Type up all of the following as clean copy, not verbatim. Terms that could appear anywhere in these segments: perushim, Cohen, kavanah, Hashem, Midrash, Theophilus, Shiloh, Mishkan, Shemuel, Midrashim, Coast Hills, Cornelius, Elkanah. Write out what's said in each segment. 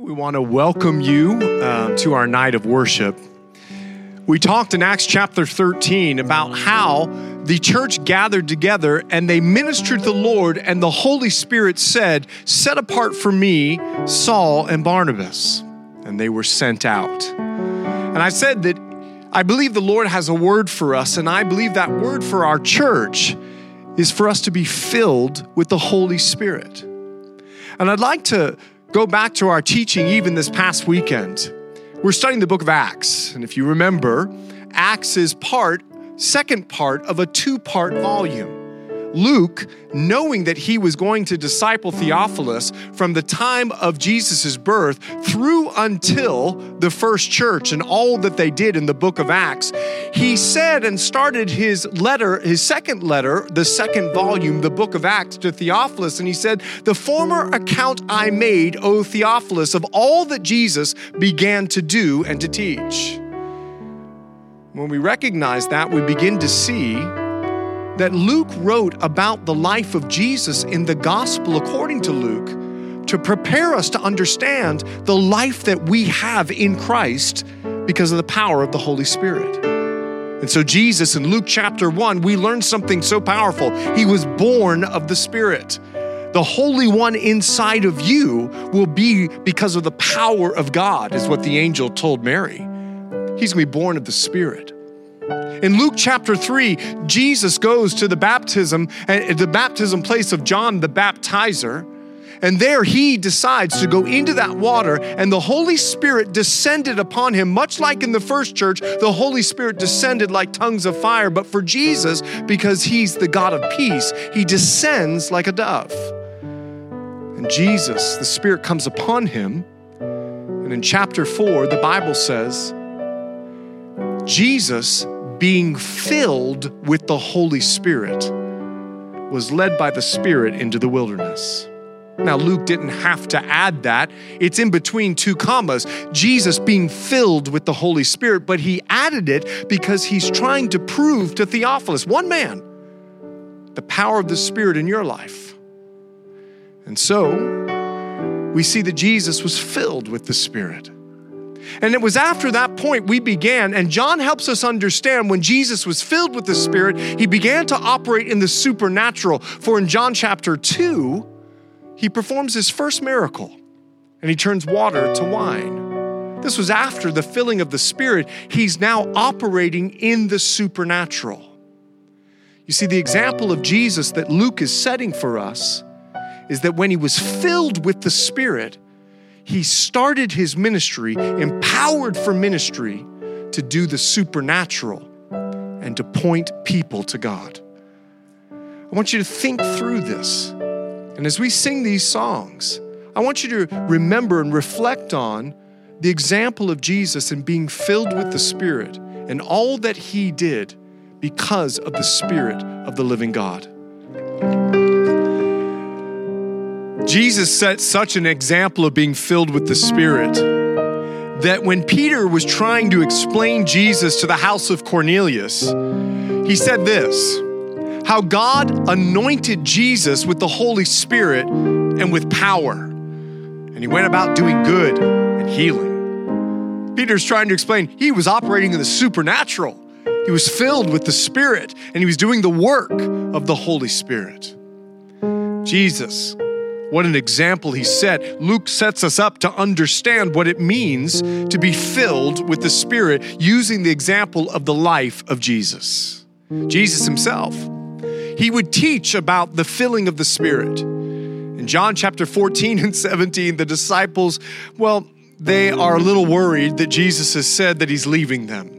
We want to welcome you to our night of worship. We talked in Acts chapter 13 about how the church gathered together and they ministered to the Lord, and the Holy Spirit said, "Set apart for me Saul and Barnabas," and they were sent out. And I said that I believe the Lord has a word for us, and I believe that word for our church is for us to be filled with the Holy Spirit. And I'd like to go back to our teaching even this past weekend. We're studying the book of Acts. And if you remember, Acts is second part of a two-part volume. Luke, knowing that he was going to disciple Theophilus from the time of Jesus' birth through until the first church and all that they did in the book of Acts, he said and started his second letter, the second volume, the book of Acts, to Theophilus, and he said, "The former account I made, O Theophilus, of all that Jesus began to do and to teach." When we recognize that, we begin to see that Luke wrote about the life of Jesus in the gospel according to Luke to prepare us to understand the life that we have in Christ because of the power of the Holy Spirit. And so Jesus in Luke chapter 1, we learn something so powerful. He was born of the Spirit. The Holy One inside of you will be because of the power of God, is what the angel told Mary. He's going to be born of the Spirit. In Luke chapter 3, Jesus goes to the baptism place of John the baptizer, and there he decides to go into that water, and the Holy Spirit descended upon him, much like in the first church. The Holy Spirit descended like tongues of fire, but for Jesus, because he's the God of peace, he descends like a dove. And Jesus, the Spirit comes upon him, and in chapter 4, the Bible says, Jesus, being filled with the Holy Spirit, was led by the Spirit into the wilderness. Now, Luke didn't have to add that. It's in between two commas. Jesus being filled with the Holy Spirit, but he added it because he's trying to prove to Theophilus, one man, the power of the Spirit in your life. And so, we see that Jesus was filled with the Spirit. And it was after that point we began, and John helps us understand when Jesus was filled with the Spirit, he began to operate in the supernatural. For in John chapter 2, he performs his first miracle, and he turns water to wine. This was after the filling of the Spirit. He's now operating in the supernatural. You see, the example of Jesus that Luke is setting for us is that when he was filled with the Spirit, he started his ministry, empowered for ministry, to do the supernatural and to point people to God. I want you to think through this. And as we sing these songs, I want you to remember and reflect on the example of Jesus in being filled with the Spirit and all that he did because of the Spirit of the living God. Jesus set such an example of being filled with the Spirit that when Peter was trying to explain Jesus to the house of Cornelius, he said this, how God anointed Jesus with the Holy Spirit and with power, and he went about doing good and healing. Peter's trying to explain he was operating in the supernatural. He was filled with the Spirit, and he was doing the work of the Holy Spirit. Jesus, what an example he set. Luke sets us up to understand what it means to be filled with the Spirit using the example of the life of Jesus. Jesus himself, he would teach about the filling of the Spirit. In John chapter 14 and 17, the disciples, they are a little worried that Jesus has said that he's leaving them.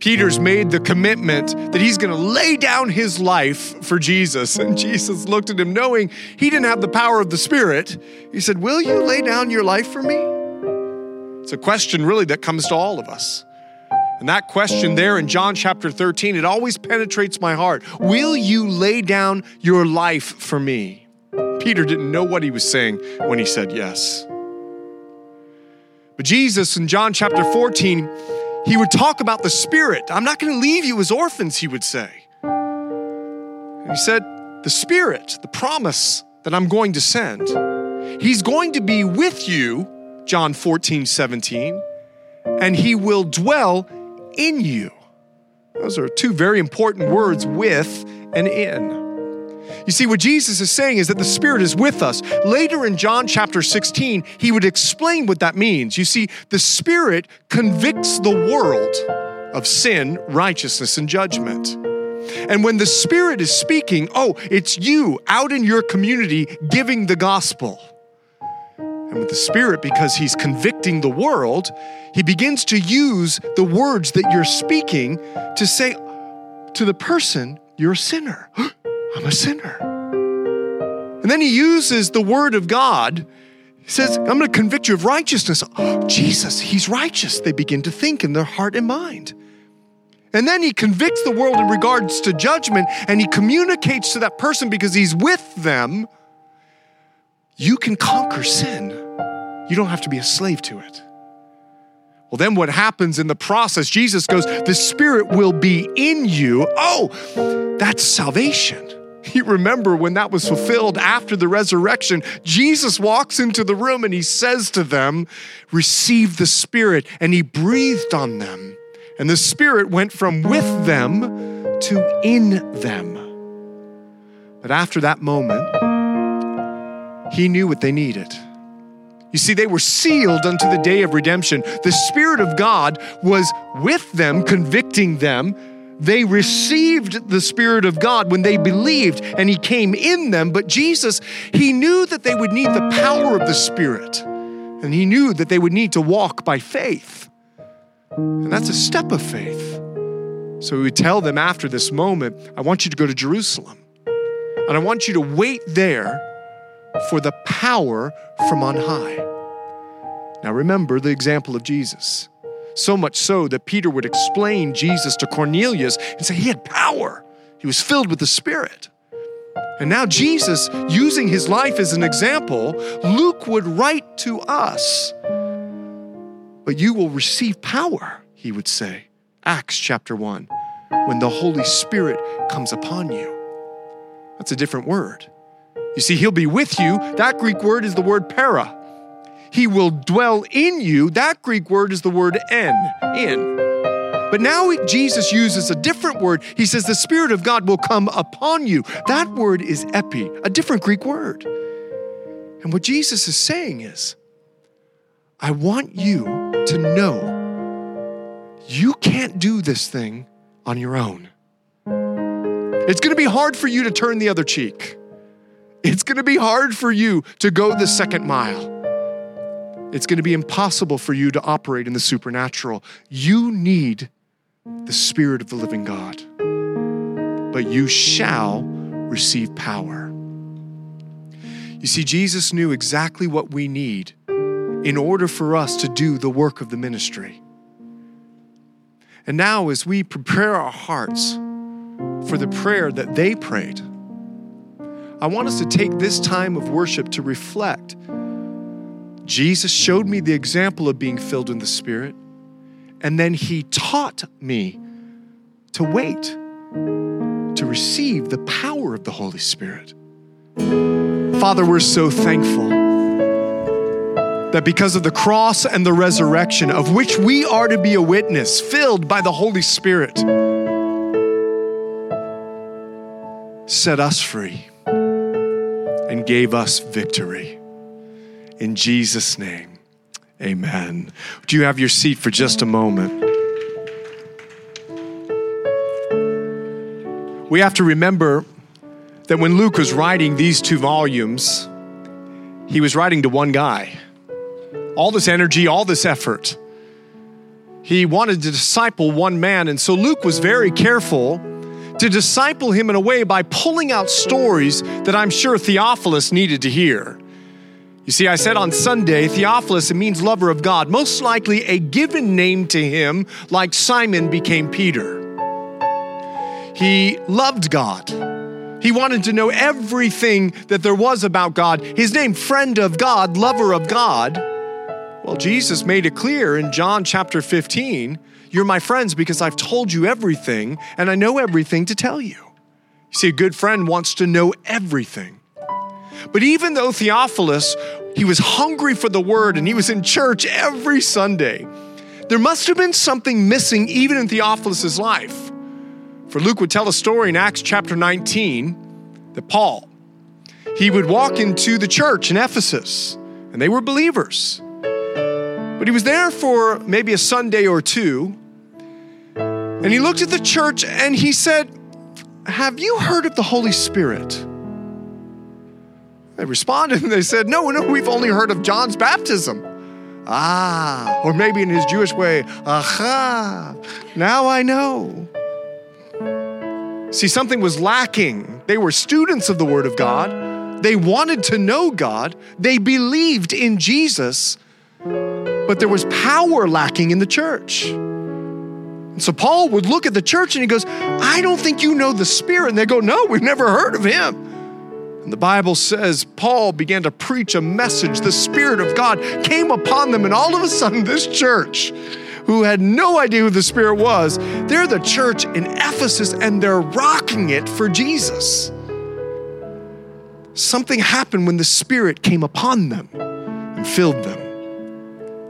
Peter's made the commitment that he's going to lay down his life for Jesus. And Jesus looked at him knowing he didn't have the power of the Spirit. He said, "Will you lay down your life for me?" It's a question really that comes to all of us. And that question there in John chapter 13, it always penetrates my heart. Will you lay down your life for me? Peter didn't know what he was saying when he said yes. But Jesus in John chapter 14, he would talk about the Spirit. "I'm not going to leave you as orphans," he would say. And he said, the Spirit, the promise that I'm going to send, he's going to be with you John 14:17, and he will dwell in you. Those are two very important words, with and in. You see, what Jesus is saying is that the Spirit is with us. Later in John chapter 16, he would explain what that means. You see, the Spirit convicts the world of sin, righteousness, and judgment. And when the Spirit is speaking, it's you out in your community giving the gospel. And with the Spirit, because he's convicting the world, he begins to use the words that you're speaking to say to the person, you're a sinner. I'm a sinner. And then he uses the word of God. He says, I'm going to convict you of righteousness. Jesus, he's righteous. They begin to think in their heart and mind. And then he convicts the world in regards to judgment, and he communicates to that person because he's with them. You can conquer sin. You don't have to be a slave to it. Well, then what happens in the process? Jesus goes, the Spirit will be in you. That's salvation. You remember when that was fulfilled after the resurrection, Jesus walks into the room and he says to them, receive the Spirit. And he breathed on them. And the Spirit went from with them to in them. But after that moment, he knew what they needed. You see, they were sealed unto the day of redemption. The Spirit of God was with them, convicting them. They received the Spirit of God when they believed, and he came in them. But Jesus, he knew that they would need the power of the Spirit, and he knew that they would need to walk by faith. And that's a step of faith. So he would tell them after this moment, I want you to go to Jerusalem, and I want you to wait there for the power from on high. Now remember the example of Jesus. So much so that Peter would explain Jesus to Cornelius and say he had power. He was filled with the Spirit. And now Jesus, using his life as an example, Luke would write to us, but you will receive power, he would say, Acts chapter 1, when the Holy Spirit comes upon you. That's a different word. You see, he'll be with you. That Greek word is the word para. He will dwell in you. That Greek word is the word in. But now Jesus uses a different word. He says, the Spirit of God will come upon you. That word is epi, a different Greek word. And what Jesus is saying is, I want you to know you can't do this thing on your own. It's going to be hard for you to turn the other cheek. It's going to be hard for you to go the second mile. It's going to be impossible for you to operate in the supernatural. You need the Spirit of the living God, but you shall receive power. You see, Jesus knew exactly what we need in order for us to do the work of the ministry. And now as we prepare our hearts for the prayer that they prayed, I want us to take this time of worship to reflect. Jesus showed me the example of being filled in the Spirit, and then he taught me to wait, to receive the power of the Holy Spirit. Father, we're so thankful that because of the cross and the resurrection, of which we are to be a witness, filled by the Holy Spirit, set us free and gave us victory. In Jesus' name, amen. Do you have your seat for just a moment? We have to remember that when Luke was writing these two volumes, he was writing to one guy. All this energy, all this effort. He wanted to disciple one man, and so Luke was very careful to disciple him in a way by pulling out stories that I'm sure Theophilus needed to hear. You see, I said on Sunday, Theophilus, it means lover of God, most likely a given name to him, like Simon became Peter. He loved God. He wanted to know everything that there was about God. His name, friend of God, lover of God. Well, Jesus made it clear in John chapter 15, you're my friends because I've told you everything and I know everything to tell you. You see, a good friend wants to know everything. But even though Theophilus He was hungry for the word, and he was in church every Sunday. There must have been something missing even in Theophilus' life. For Luke would tell a story in Acts chapter 19 that Paul, he would walk into the church in Ephesus, and they were believers. But he was there for maybe a Sunday or two, and he looked at the church and he said, "Have you heard of the Holy Spirit?" They responded and they said, no, we've only heard of John's baptism. Or maybe in his Jewish way, now I know. See, something was lacking. They were students of the Word of God. They wanted to know God. They believed in Jesus, but there was power lacking in the church. And so Paul would look at the church and he goes, "I don't think you know the Spirit." And they go, "No, we've never heard of him." And the Bible says Paul began to preach a message. The Spirit of God came upon them, and all of a sudden this church, who had no idea who the Spirit was, they're the church in Ephesus, and they're rocking it for Jesus. Something happened when the Spirit came upon them and filled them.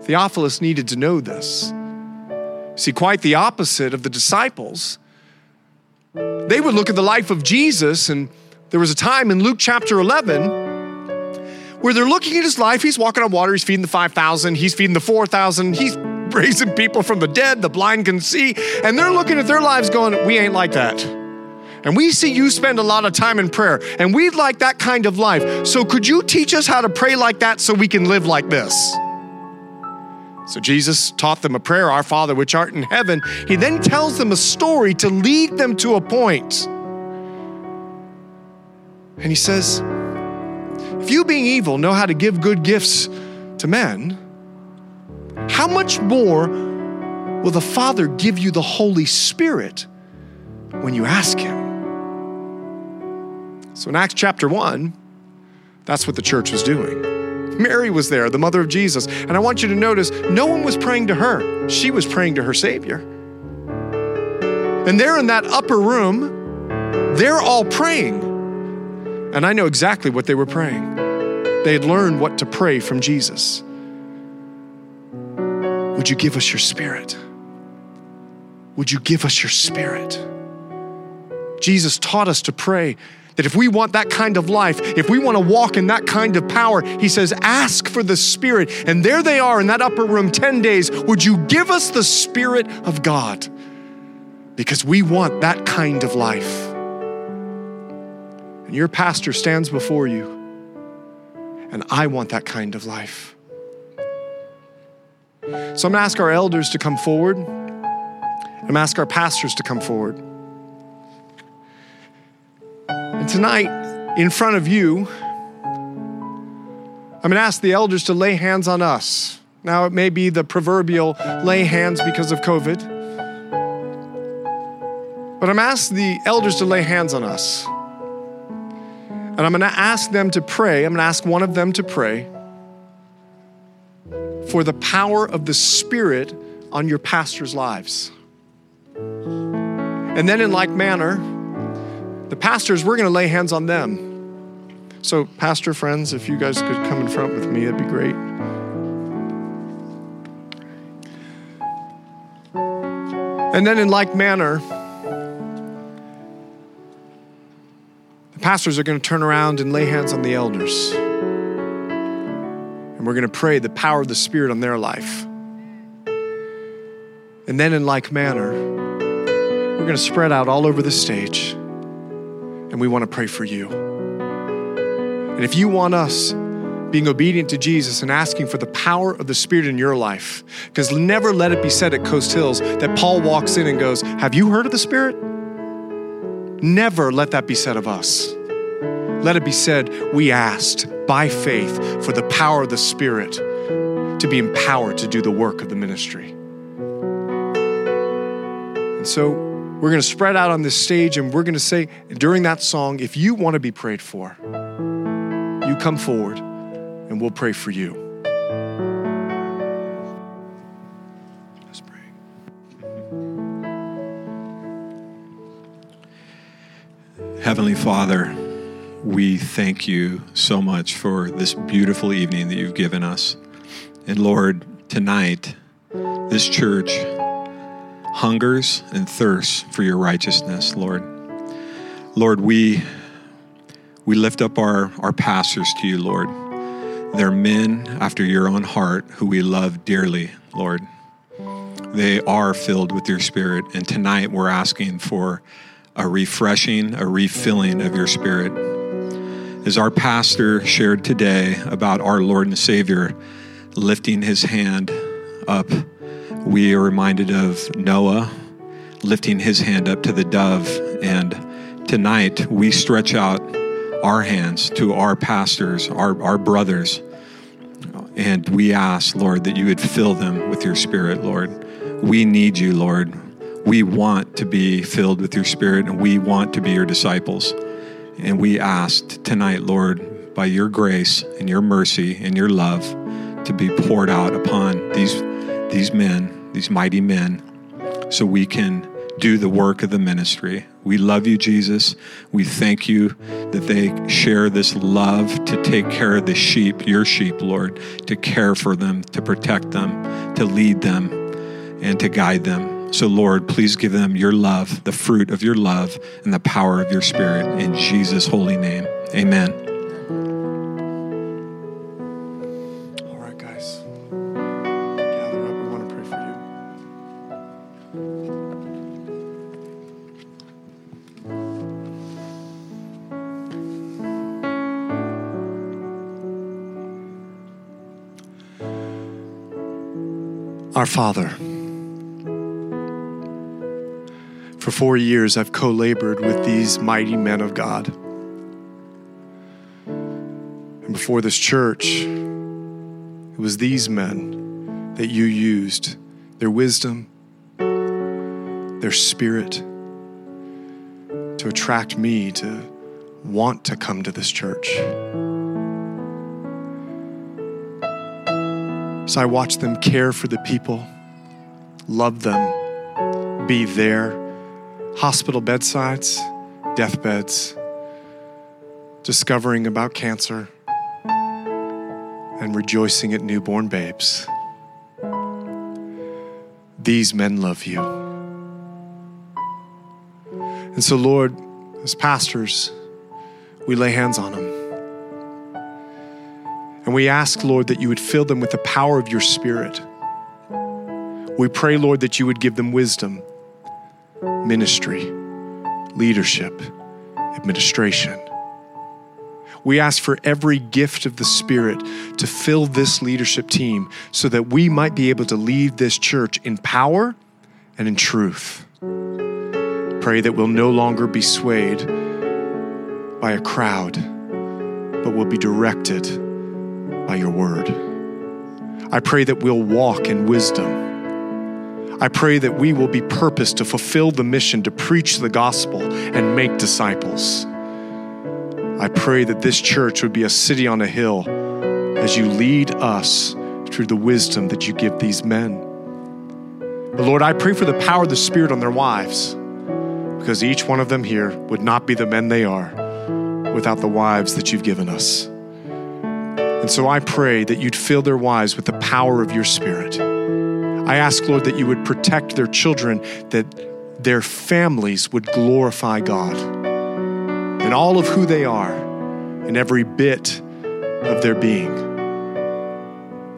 Theophilus needed to know this. See, quite the opposite of the disciples. They would look at the life of Jesus, and there was a time in Luke chapter 11 where they're looking at his life. He's walking on water. He's feeding the 5,000. He's feeding the 4,000. He's raising people from the dead. The blind can see. And they're looking at their lives going, "We ain't like that. And we see you spend a lot of time in prayer. And we'd like that kind of life. So could you teach us how to pray like that so we can live like this?" So Jesus taught them a prayer, "Our Father, which art in heaven." He then tells them a story to lead them to a point. And he says, "If you being evil know how to give good gifts to men, how much more will the Father give you the Holy Spirit when you ask him?" So in Acts chapter 1, that's what the church was doing. Mary was there, the mother of Jesus. And I want you to notice, no one was praying to her. She was praying to her Savior. And there in that upper room, they're all praying. And I know exactly what they were praying. They had learned what to pray from Jesus. "Would you give us your Spirit? Would you give us your Spirit?" Jesus taught us to pray that if we want that kind of life, if we want to walk in that kind of power, he says, ask for the Spirit. And there they are in that upper room, 10 days. "Would you give us the Spirit of God? Because we want that kind of life." And your pastor stands before you, and I want that kind of life. So I'm going to ask our elders to come forward. I'm going to ask our pastors to come forward. And tonight, in front of you, I'm going to ask the elders to lay hands on us. Now, it may be the proverbial lay hands because of COVID, but I'm asking the elders to lay hands on us. And I'm going to ask them to pray. I'm going to ask one of them to pray for the power of the Spirit on your pastor's lives. And then in like manner, the pastors, we're going to lay hands on them. So pastor friends, if you guys could come in front with me, that'd be great. And then in like manner, pastors are going to turn around and lay hands on the elders. And we're going to pray the power of the Spirit on their life. And then in like manner, we're going to spread out all over the stage, and we want to pray for you. And if you want us being obedient to Jesus and asking for the power of the Spirit in your life, because never let it be said at Coast Hills that Paul walks in and goes, "Have you heard of the Spirit?" Never let that be said of us. Let it be said, we asked by faith for the power of the Spirit to be empowered to do the work of the ministry. And so we're going to spread out on this stage, and we're going to say during that song, if you want to be prayed for, you come forward and we'll pray for you. Heavenly Father, we thank you so much for this beautiful evening that you've given us. And Lord, tonight, this church hungers and thirsts for your righteousness, Lord. Lord, we lift up our pastors to you, Lord. They're men after your own heart who we love dearly, Lord. They are filled with your Spirit. And tonight we're asking for a refreshing, a refilling of your Spirit. As our pastor shared today about our Lord and Savior lifting his hand up, we are reminded of Noah lifting his hand up to the dove. And tonight we stretch out our hands to our pastors, our brothers, and we ask, Lord, that you would fill them with your Spirit, Lord. We need you, Lord. We want to be filled with your Spirit, and we want to be your disciples. And we ask tonight, Lord, by your grace and your mercy and your love to be poured out upon these men, these mighty men, so we can do the work of the ministry. We love you, Jesus. We thank you that they share this love to take care of the sheep, your sheep, Lord, to care for them, to protect them, to lead them, and to guide them. So, Lord, please give them your love, the fruit of your love, and the power of your Spirit. In Jesus' holy name, amen. Our Father, for 4 years I've co-labored with these mighty men of God. And before this church, it was these men that you used, their wisdom, their spirit, to attract me to want to come to this church. So I watched them care for the people, love them, be there, hospital bedsides, deathbeds, discovering about cancer, and rejoicing at newborn babes. These men love you. And so, Lord, as pastors, we lay hands on them. And we ask, Lord, that you would fill them with the power of your Spirit. We pray, Lord, that you would give them wisdom, ministry, leadership, administration. We ask for every gift of the Spirit to fill this leadership team so that we might be able to lead this church in power and in truth. Pray that we'll no longer be swayed by a crowd, but we'll be directed by your word. I pray that we'll walk in wisdom. I pray that we will be purposed to fulfill the mission to preach the gospel and make disciples. I pray that this church would be a city on a hill as you lead us through the wisdom that you give these men. But Lord, I pray for the power of the Spirit on their wives, because each one of them here would not be the men they are without the wives that you've given us. And so I pray that you'd fill their wives with the power of your Spirit. I ask, Lord, that you would protect their children, that their families would glorify God in all of who they are, in every bit of their being,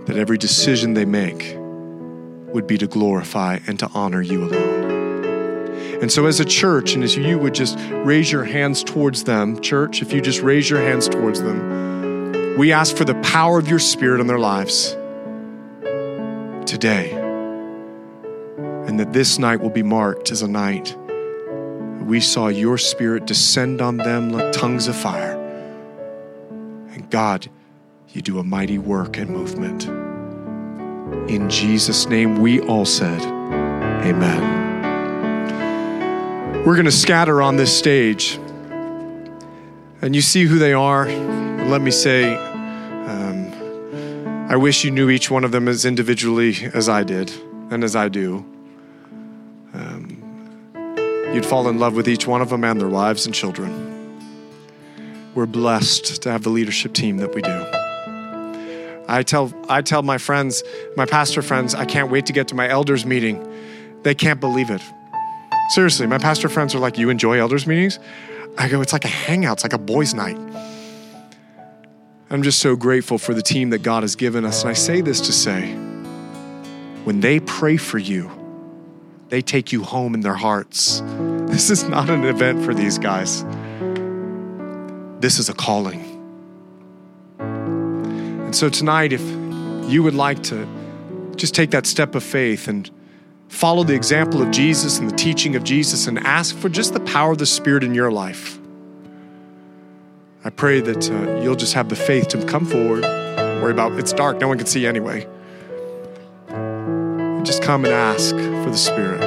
that every decision they make would be to glorify and to honor you alone. And so as a church, and as you would just raise your hands towards them, church, if you just raise your hands towards them, we ask for the power of your Spirit in their lives today. And that this night will be marked as a night we saw your Spirit descend on them like tongues of fire. And God, you do a mighty work and movement. In Jesus' name, we all said, amen. We're going to scatter on this stage. And you see who they are. Let me say, I wish you knew each one of them as individually as I did and as I do. You'd fall in love with each one of them and their wives and children. we're blessed to have the leadership team that we do. I tell my friends, my pastor friends, I can't wait to get to my elders meeting. They can't believe it. Seriously, my pastor friends are like, you enjoy elders meetings? I go, it's like a hangout. It's like a boys' night. I'm just so grateful for the team that God has given us. And I say this to say, when they pray for you, they take you home in their hearts. This is not an event for these guys. This is a calling. And so tonight, if you would like to just take that step of faith and follow the example of Jesus and the teaching of Jesus and ask for just the power of the Spirit in your life, I pray that you'll just have the faith to come forward. Don't worry about, it's dark, no one can see anyway. Just come and ask for the Spirit.